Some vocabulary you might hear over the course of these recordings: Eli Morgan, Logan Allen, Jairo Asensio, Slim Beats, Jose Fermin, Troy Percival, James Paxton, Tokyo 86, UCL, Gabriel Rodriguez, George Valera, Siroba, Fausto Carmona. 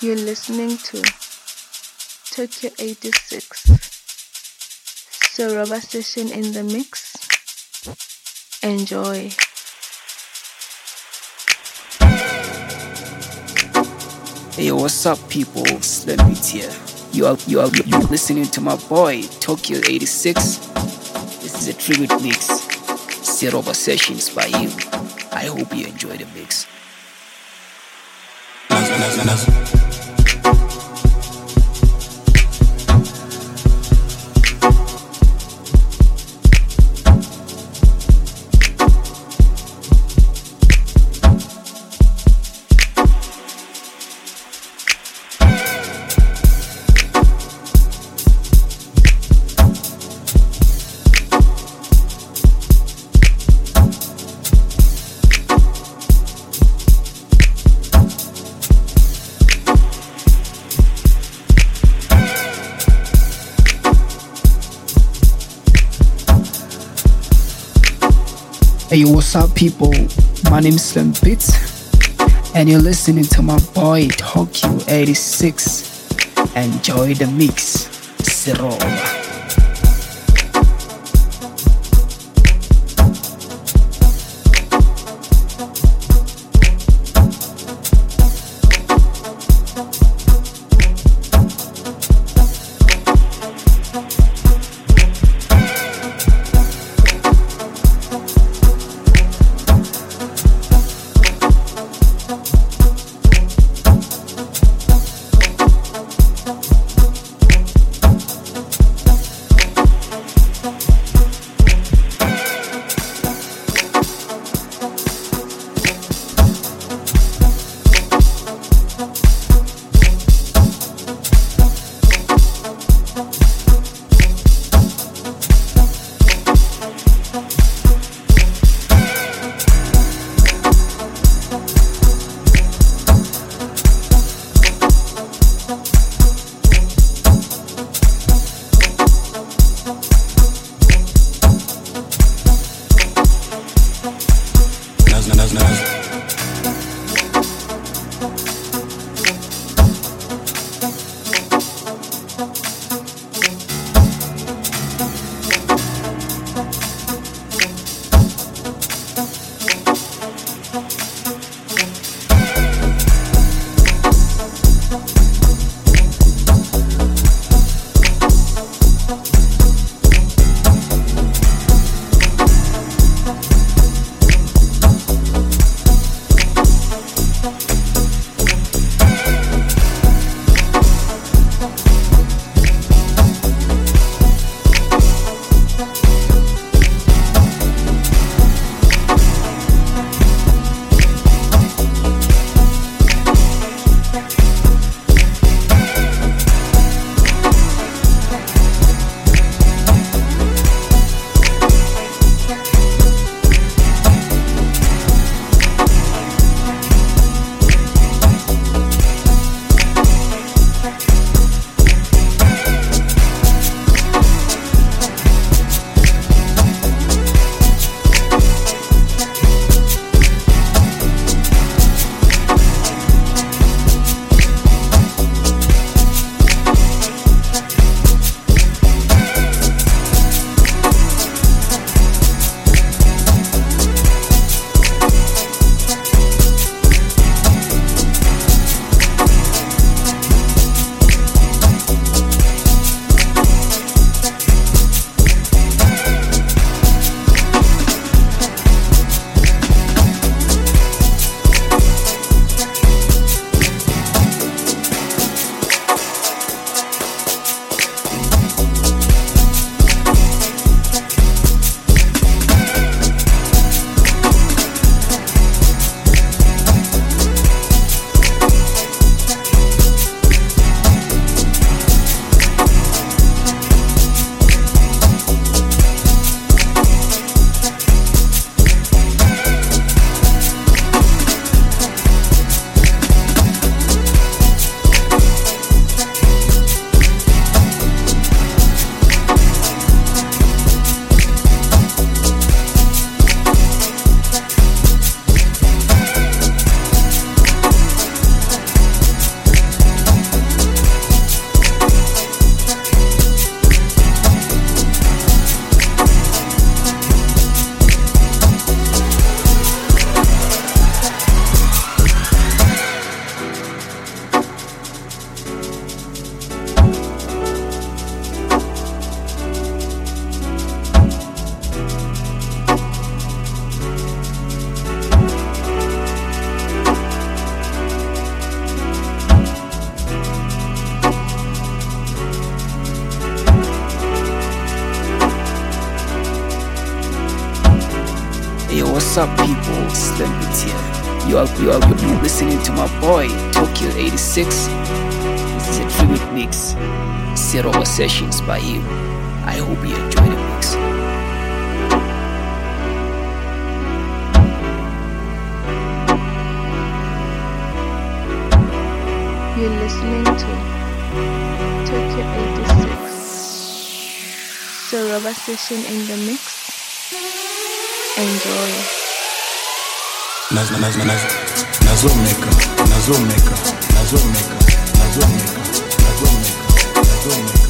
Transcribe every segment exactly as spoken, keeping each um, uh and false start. You're listening to Tokyo eighty-six, Siroba session in the mix. Enjoy. Hey, what's up, people? Slim Beats here. You are you are you listening to my boy Tokyo eighty-six. This is a tribute mix, Siroba sessions by him. I hope you enjoy the mix. Nice, nice, nice. Hey, what's up, people? My name is Slim Beats, and you're listening to my boy Tokyo eighty-six. Enjoy the mix, Siroba. up, people? Slim Beats here. You are, you are going to be listening to my boy, Tokyo eighty-six. This is a tribute mix, Siroba sessions by him. I hope you enjoy the mix. You're listening to Tokyo eighty-six. Siroba session in the mix. Enjoy. Nazo nazo nazo nazo meka nazo meka nazo meka nazo meka nazo meka nazo meka nazo meka.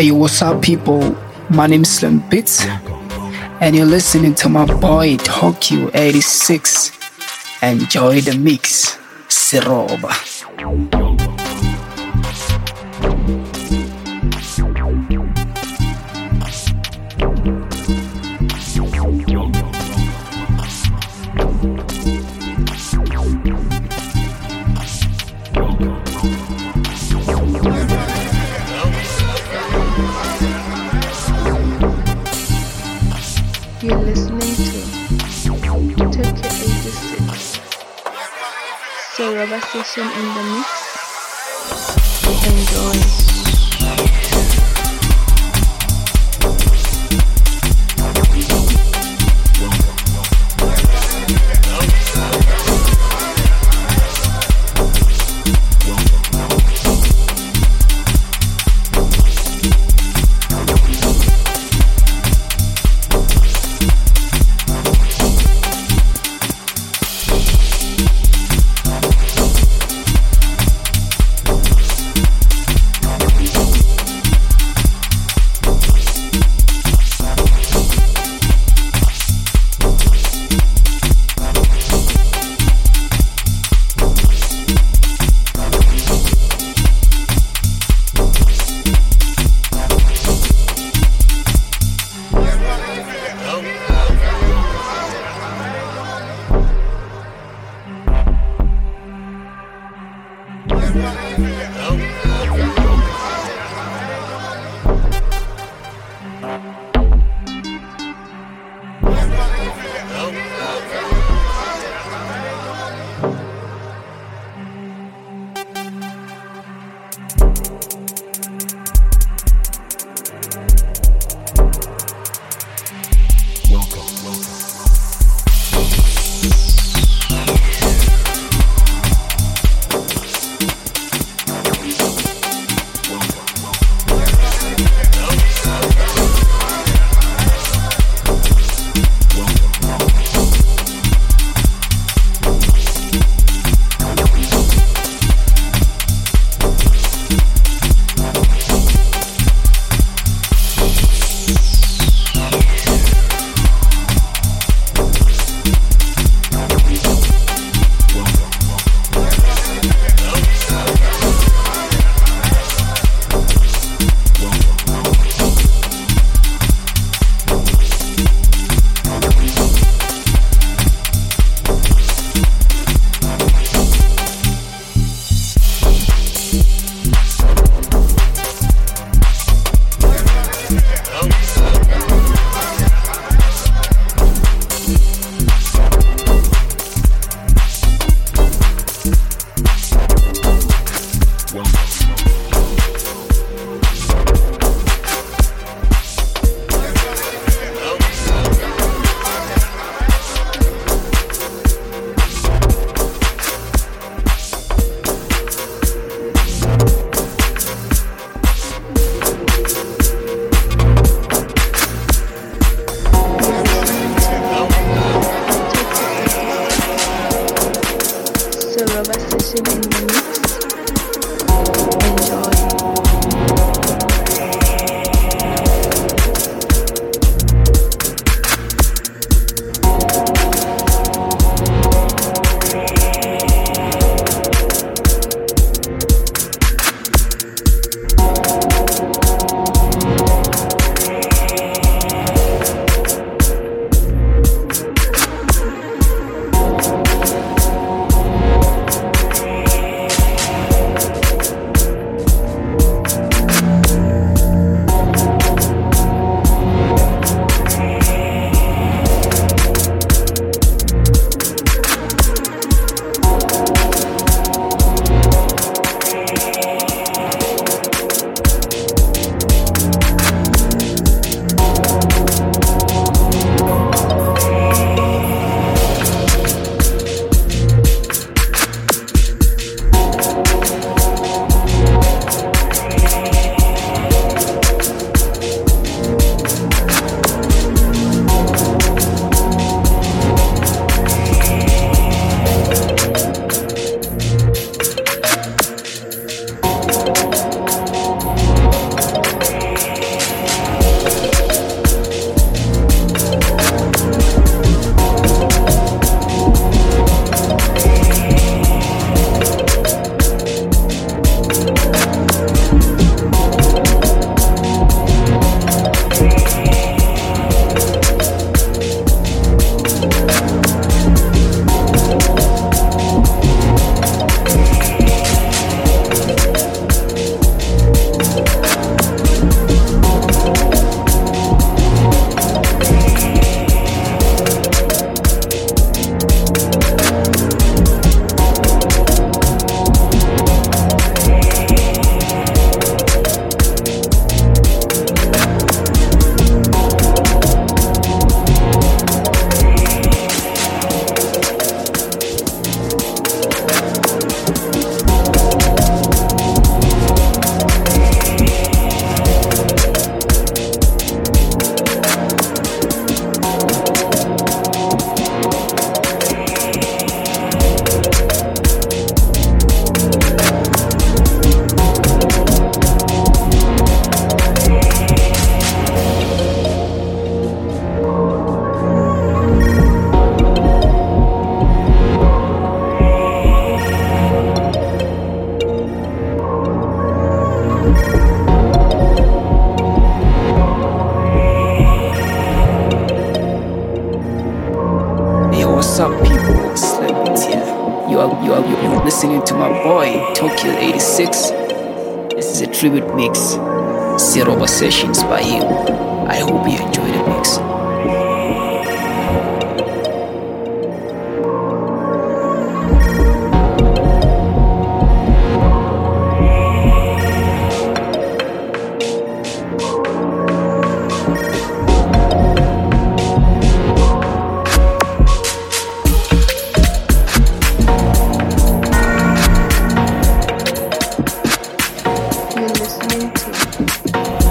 Hey, what's up, people? My name is Slim Beats, and you're listening to my boy Tokyo eighty-six. Enjoy the mix, Siroba. You're listening to Tokyo eighty-six. Siroba station in the mix. Enjoy. You are, you are, you are listening to my boy, Tokyo eighty-six. This is a tribute mix, Siroba sessions by him. I hope you enjoy the mix. Listening to Tokyo eighty-six.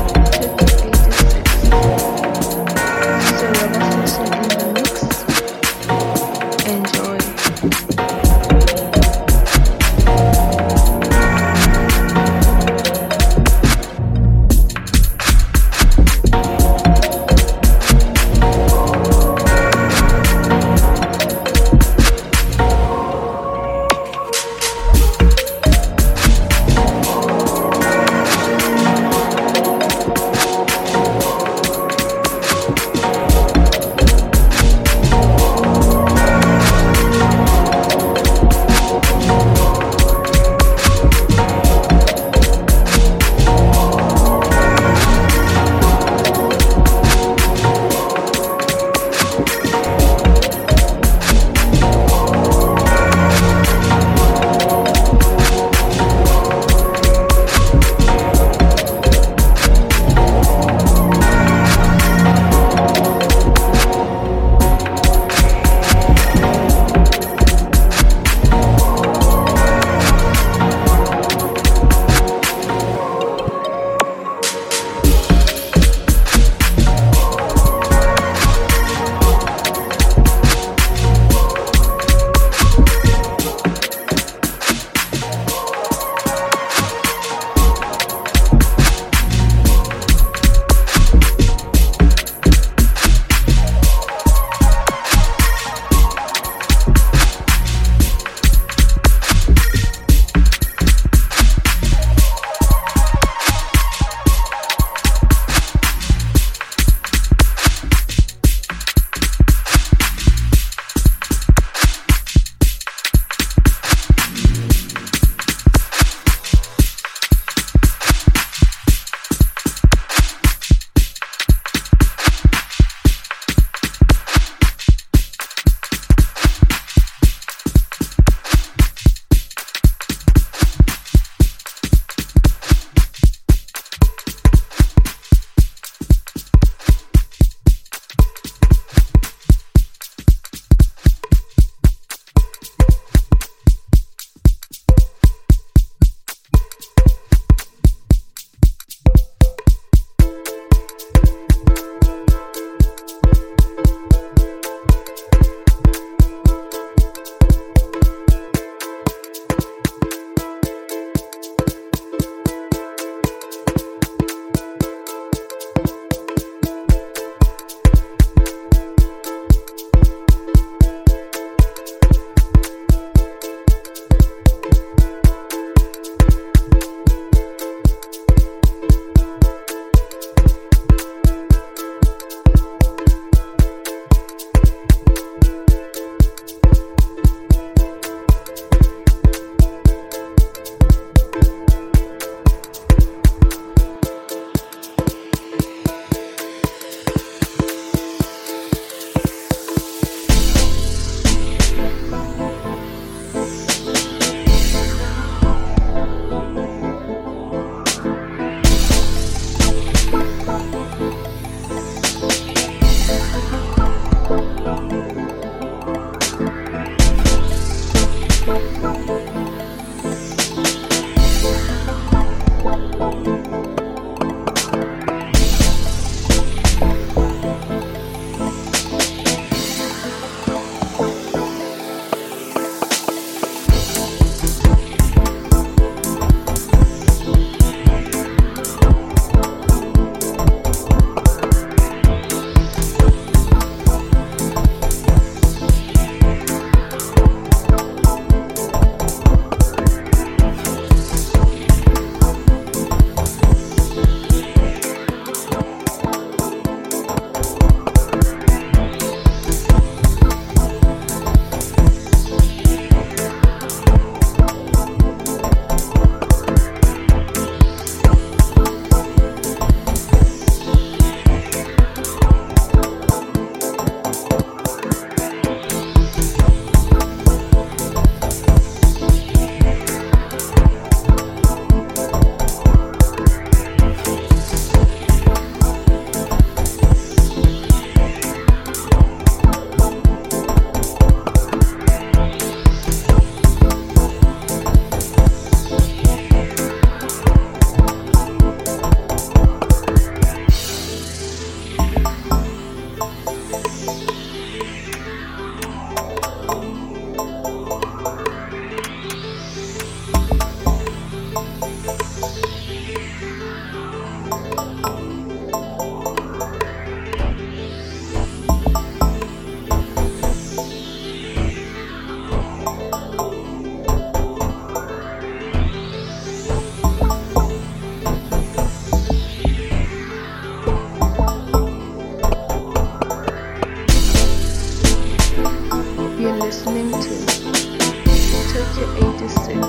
Tokyo eighty-six.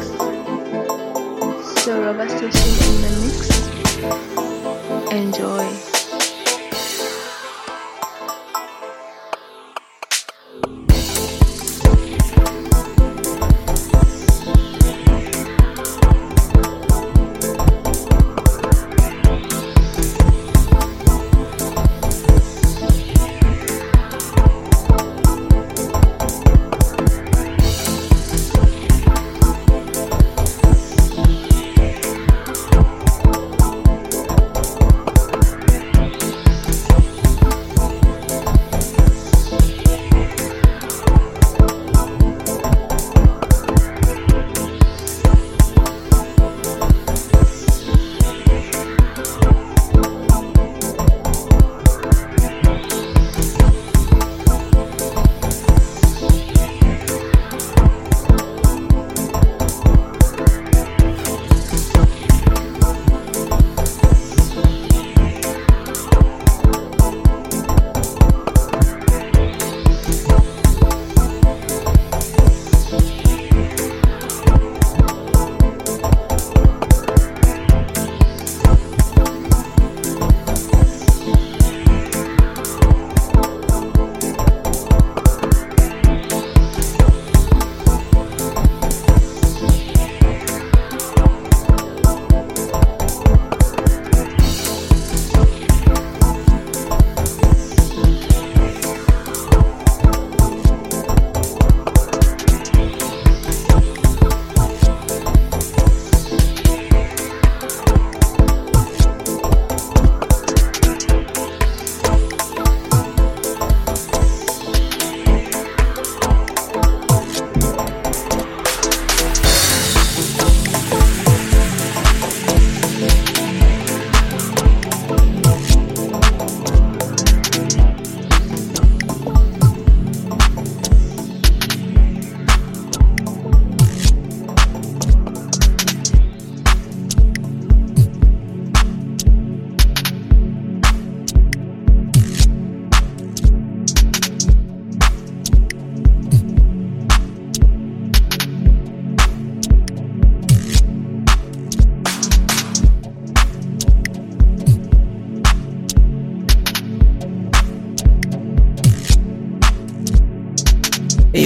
Siroba station in the mix. Enjoy.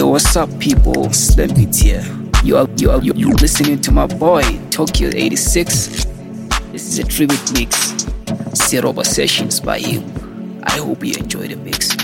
What's up, people? Slim Beats here. You are you are you you listening to my boy Tokyo eighty-six. This is a tribute mix, Siroba sessions by him. I hope you enjoy the mix.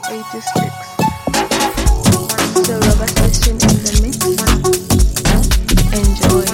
Tokyo eighty-six. Siroba session in the mix. Enjoy.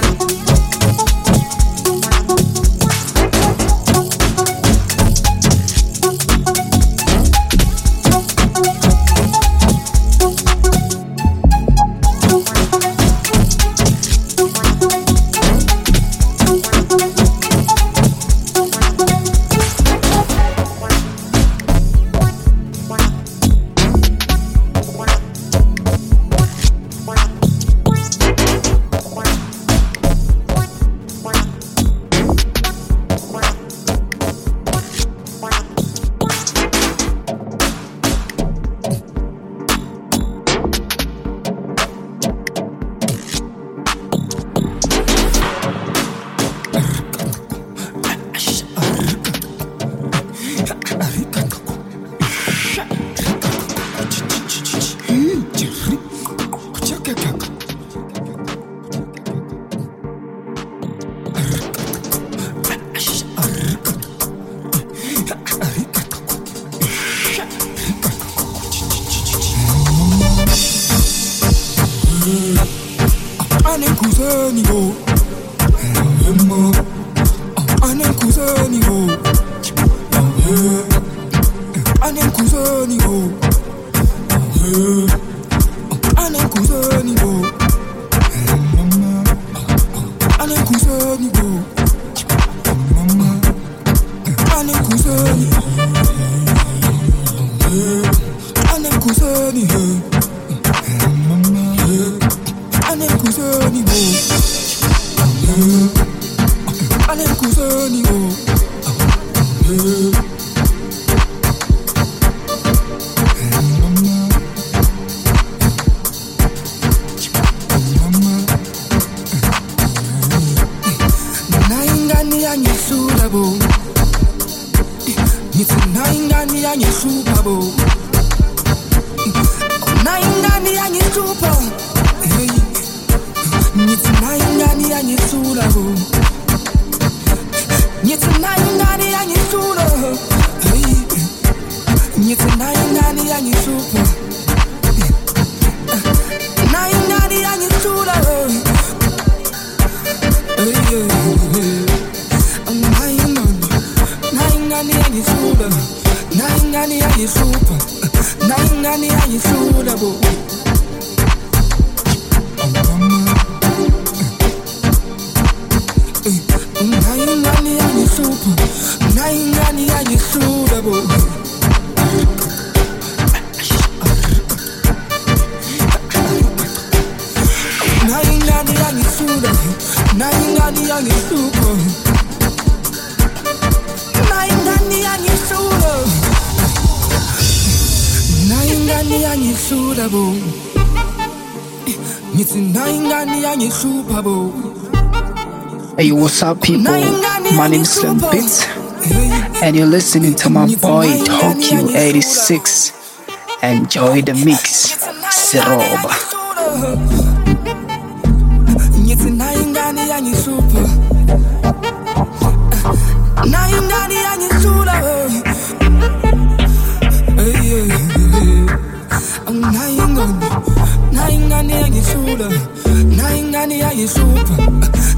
Hey, what's up, people? My name is Slim Beats, and you're listening to my boy Tokyo eighty-six. Enjoy the mix, Siroba. Naingani ya Yesupa,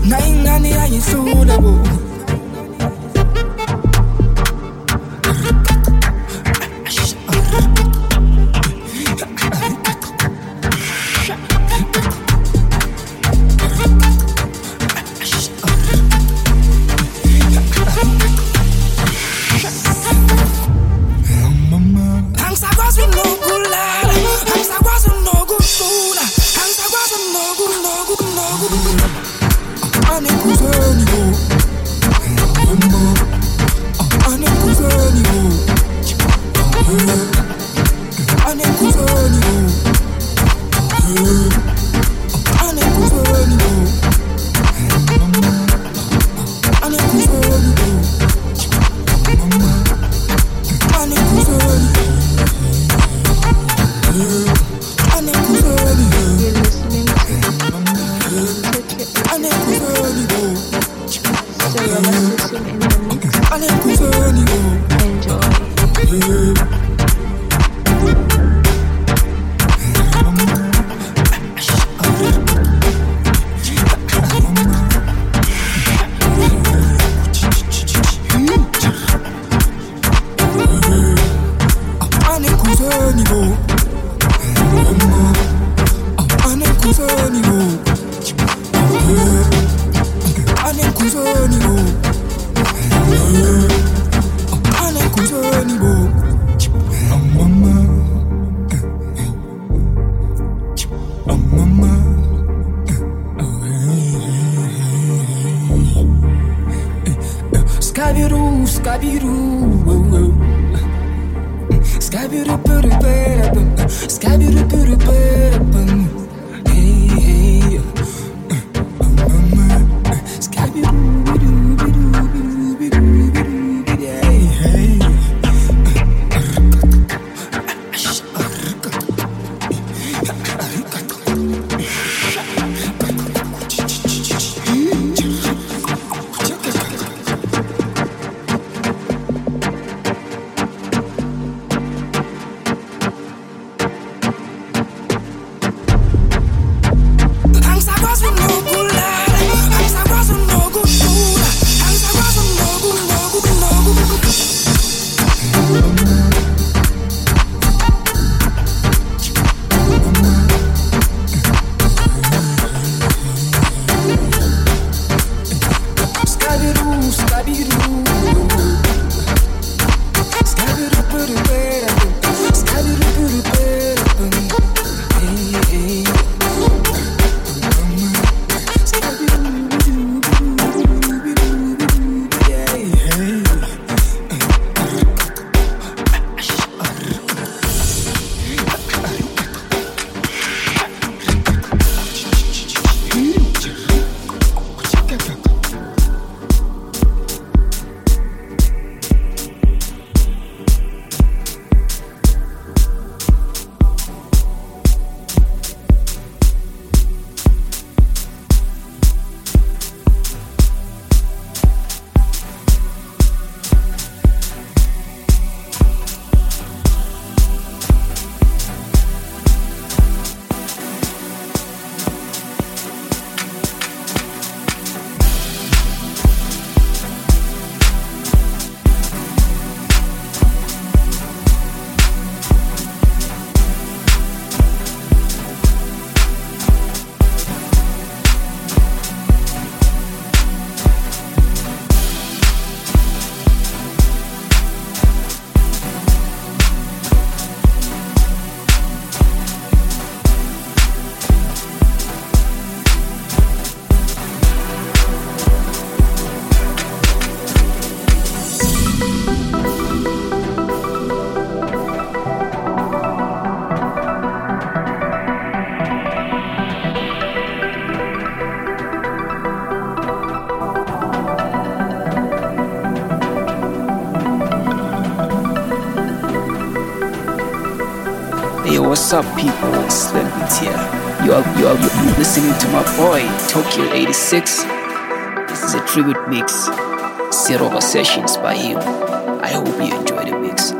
naingani ya Yesudabu. I didn't go. Enjoy. What's up, people? It's Slim Beats here. You are, you are you are listening to my boy Tokyo eighty-six. This is a tribute mix, Siroba sessions by him. I hope you enjoy the mix.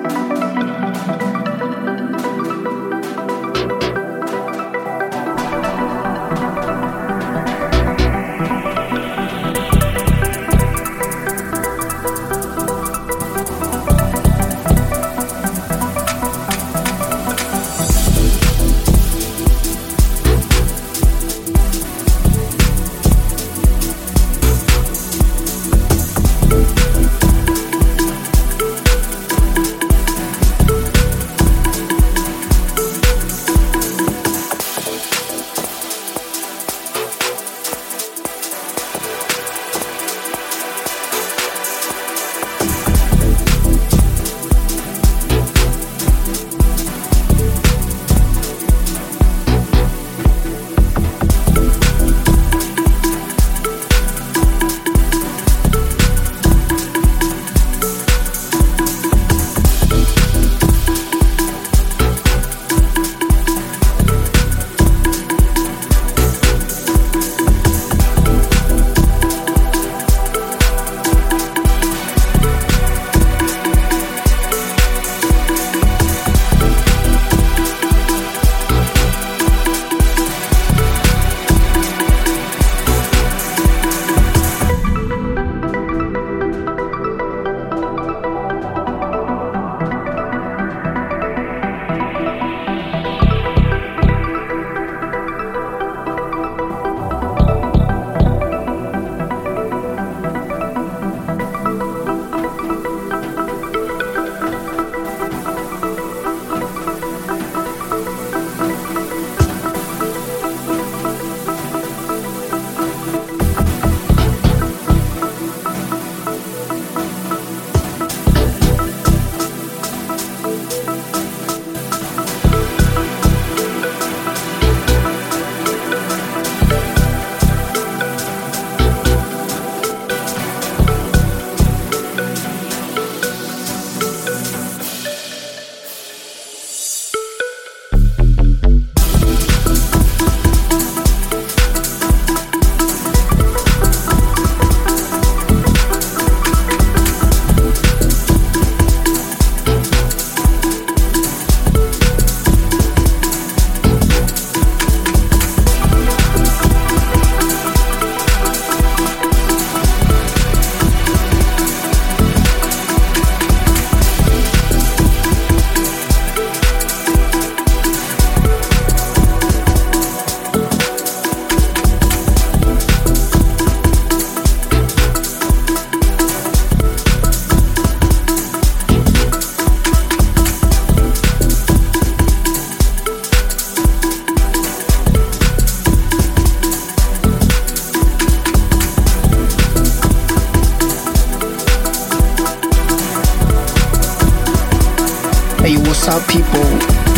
What's up, people?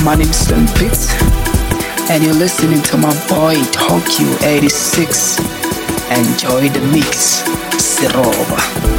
My name is Slim Beats, and you're listening to my boy Tokyo eighty-six. Enjoy the mix, Siroba.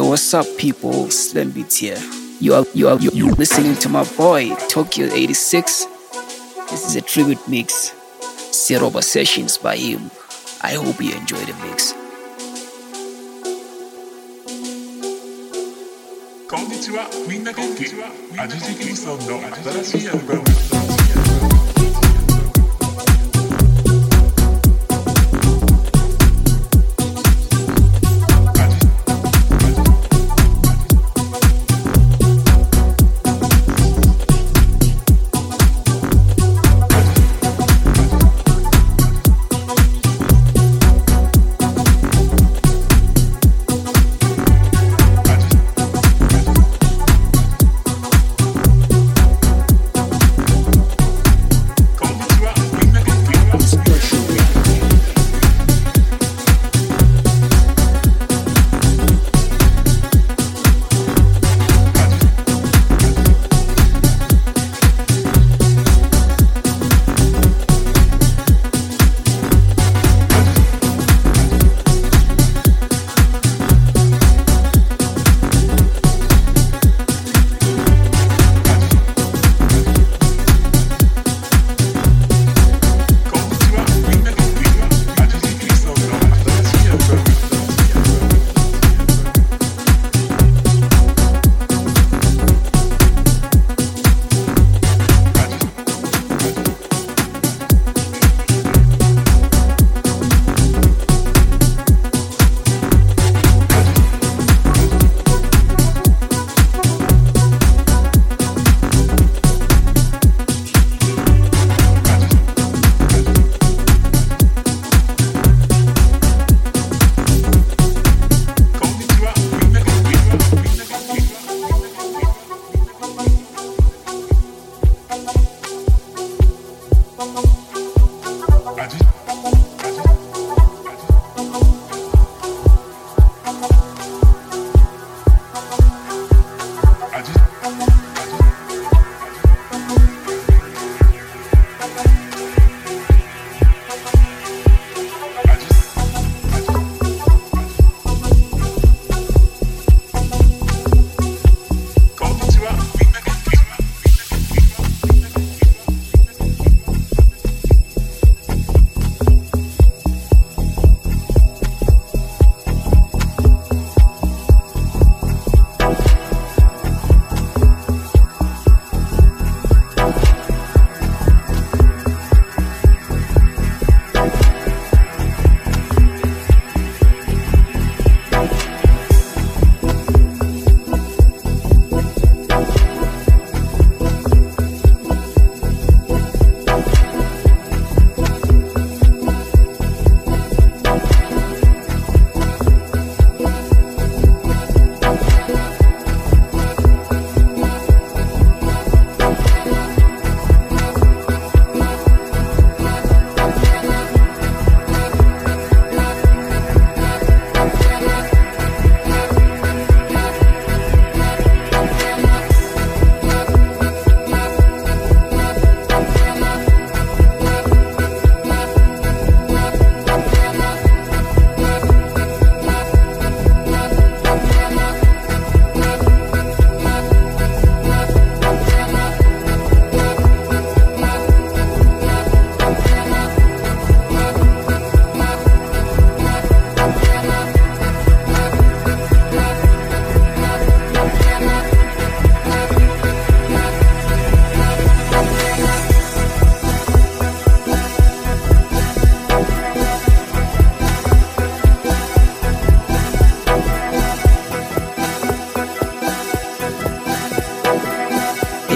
What's up, people? Slim Beats here. You are you are you listening to my boy Tokyo eighty-six. This is a tribute mix, Siroba Sessions by him. I hope you enjoy the mix. Konnichiwa, minna genki. Ajijiki Son no Atarashii Album.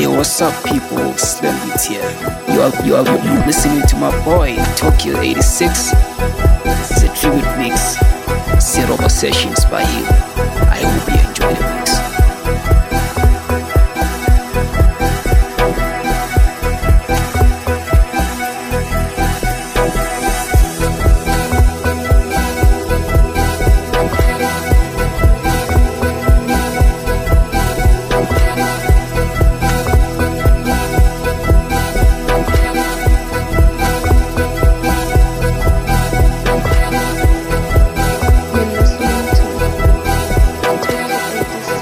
What's up, people? Slim Beats here. You are you are you listening to my boy Tokyo eighty-six. It's a tribute mix, Siroba sessions by you. I hope you enjoy the mix. Thank you.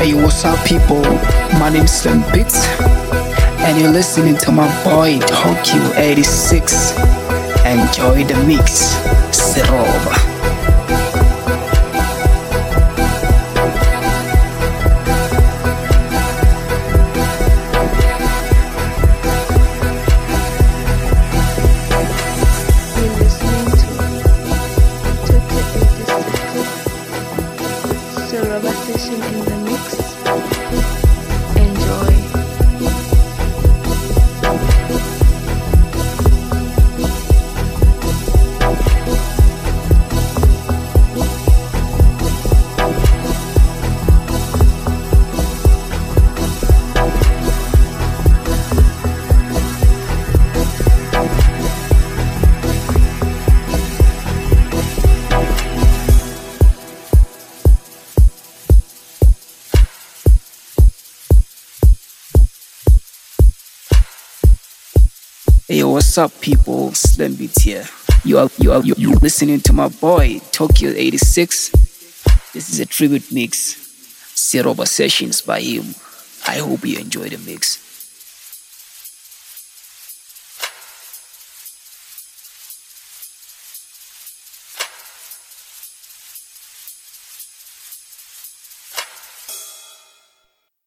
Hey, what's up, people? My name's Slim Beats, and you're listening to my boy Tokyo eighty-six. Enjoy the mix, Siroba. Hey, what's up, people? Slim Beats here. You are you are you you listening to my boy Tokyo eighty-six. This is a tribute mix, Siroba sessions by him. I hope you enjoy the mix.